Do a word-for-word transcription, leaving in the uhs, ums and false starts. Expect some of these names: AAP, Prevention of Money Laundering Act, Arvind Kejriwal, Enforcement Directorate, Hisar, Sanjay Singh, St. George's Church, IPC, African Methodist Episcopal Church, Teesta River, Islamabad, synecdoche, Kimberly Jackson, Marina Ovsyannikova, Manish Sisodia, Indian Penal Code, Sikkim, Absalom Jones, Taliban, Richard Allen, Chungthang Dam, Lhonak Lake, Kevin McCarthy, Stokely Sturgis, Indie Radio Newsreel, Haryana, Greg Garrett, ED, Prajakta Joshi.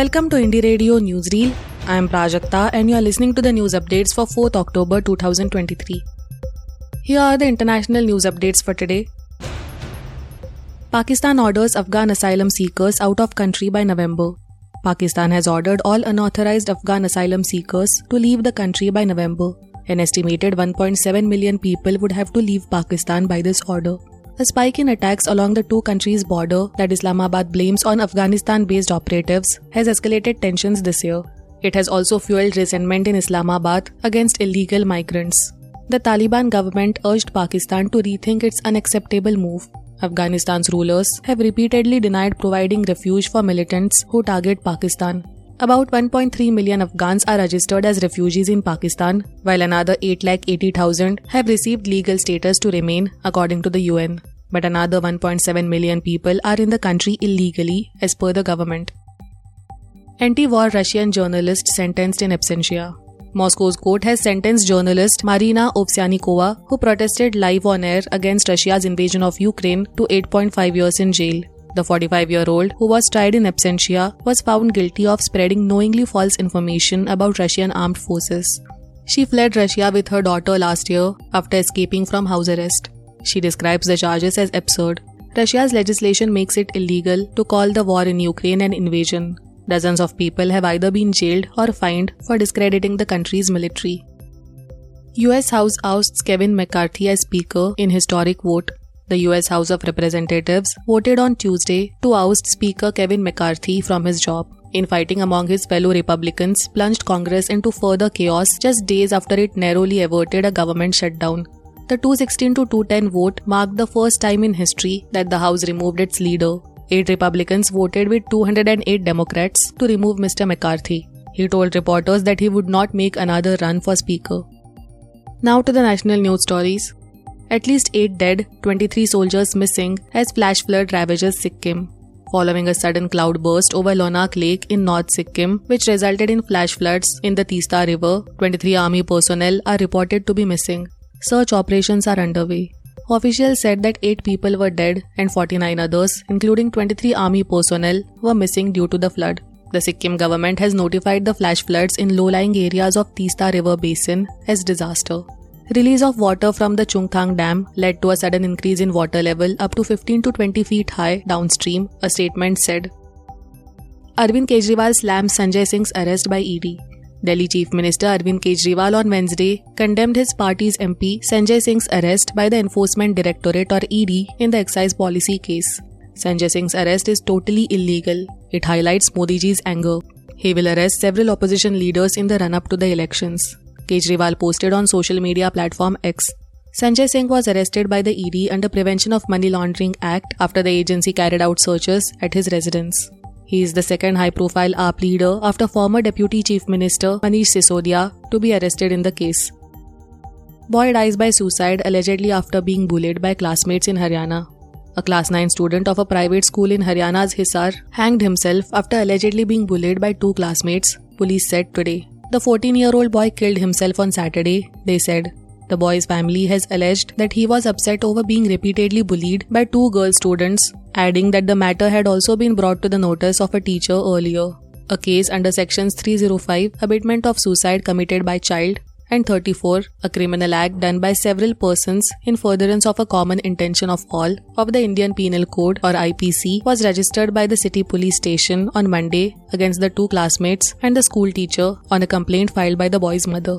Welcome to Indie Radio Newsreel. I am Prajakta and you are listening to the news updates for fourth of October twenty twenty-three. Here are the international news updates for today. Pakistan orders Afghan asylum seekers out of country by November. Pakistan has ordered all unauthorized Afghan asylum seekers to leave the country by November. An estimated one point seven million people would have to leave Pakistan by this order. A spike in attacks along the two countries' border that Islamabad blames on Afghanistan-based operatives has escalated tensions this year. It has also fueled resentment in Islamabad against illegal migrants. The Taliban government urged Pakistan to rethink its unacceptable move. Afghanistan's rulers have repeatedly denied providing refuge for militants who target Pakistan. About one point three million Afghans are registered as refugees in Pakistan, while another eight lakh eighty thousand have received legal status to remain, according to the U N. But another one point seven million people are in the country illegally, as per the government. Anti-war Russian journalist sentenced in absentia. Moscow's court has sentenced journalist Marina Ovsyannikova, who protested live on air against Russia's invasion of Ukraine, to eight point five years in jail. The forty-five-year-old, who was tried in absentia, was found guilty of spreading knowingly false information about Russian armed forces. She fled Russia with her daughter last year after escaping from house arrest. She describes the charges as absurd. Russia's legislation makes it illegal to call the war in Ukraine an invasion. Dozens of people have either been jailed or fined for discrediting the country's military. U S House ousts Kevin McCarthy as Speaker in historic vote. The U S House of Representatives voted on Tuesday to oust Speaker Kevin McCarthy from his job. Infighting among his fellow Republicans plunged Congress into further chaos just days after it narrowly averted a government shutdown. The two sixteen to two ten vote marked the first time in history that the House removed its leader. Eight Republicans voted with two hundred eight Democrats to remove Mister McCarthy. He told reporters that he would not make another run for Speaker. Now to the national news stories. At least eight dead, twenty-three soldiers missing as flash flood ravages Sikkim. Following a sudden cloudburst over Lhonak Lake in North Sikkim, which resulted in flash floods in the Teesta River, twenty-three army personnel are reported to be missing. Search operations are underway. Officials said that eight people were dead and forty-nine others, including twenty-three army personnel, were missing due to the flood. The Sikkim government has notified the flash floods in low-lying areas of Teesta River basin as disaster. Release of water from the Chungthang Dam led to a sudden increase in water level up to fifteen to twenty feet high downstream, a statement said. Arvind Kejriwal slams Sanjay Singh's arrest by E D. Delhi Chief Minister Arvind Kejriwal on Wednesday condemned his party's M P Sanjay Singh's arrest by the Enforcement Directorate or E D in the excise policy case. Sanjay Singh's arrest is totally illegal. It highlights Modiji's anger. He will arrest several opposition leaders in the run-up to the elections. Kejriwal posted on social media platform X. Sanjay Singh was arrested by the E D under Prevention of Money Laundering Act after the agency carried out searches at his residence. He is the second high-profile A A P leader after former Deputy Chief Minister Manish Sisodia to be arrested in the case. Boy dies by suicide allegedly after being bullied by classmates in Haryana. A class nine student of a private school in Haryana's Hisar hanged himself after allegedly being bullied by two classmates, police said today. The fourteen-year-old boy killed himself on Saturday, they said. The boy's family has alleged that he was upset over being repeatedly bullied by two girl students, adding that the matter had also been brought to the notice of a teacher earlier. A case under sections three oh five, abatement of suicide committed by child, and thirty-four, a criminal act done by several persons in furtherance of a common intention of all, of the Indian Penal Code or I P C, was registered by the city police station on Monday against the two classmates and the school teacher on a complaint filed by the boy's mother.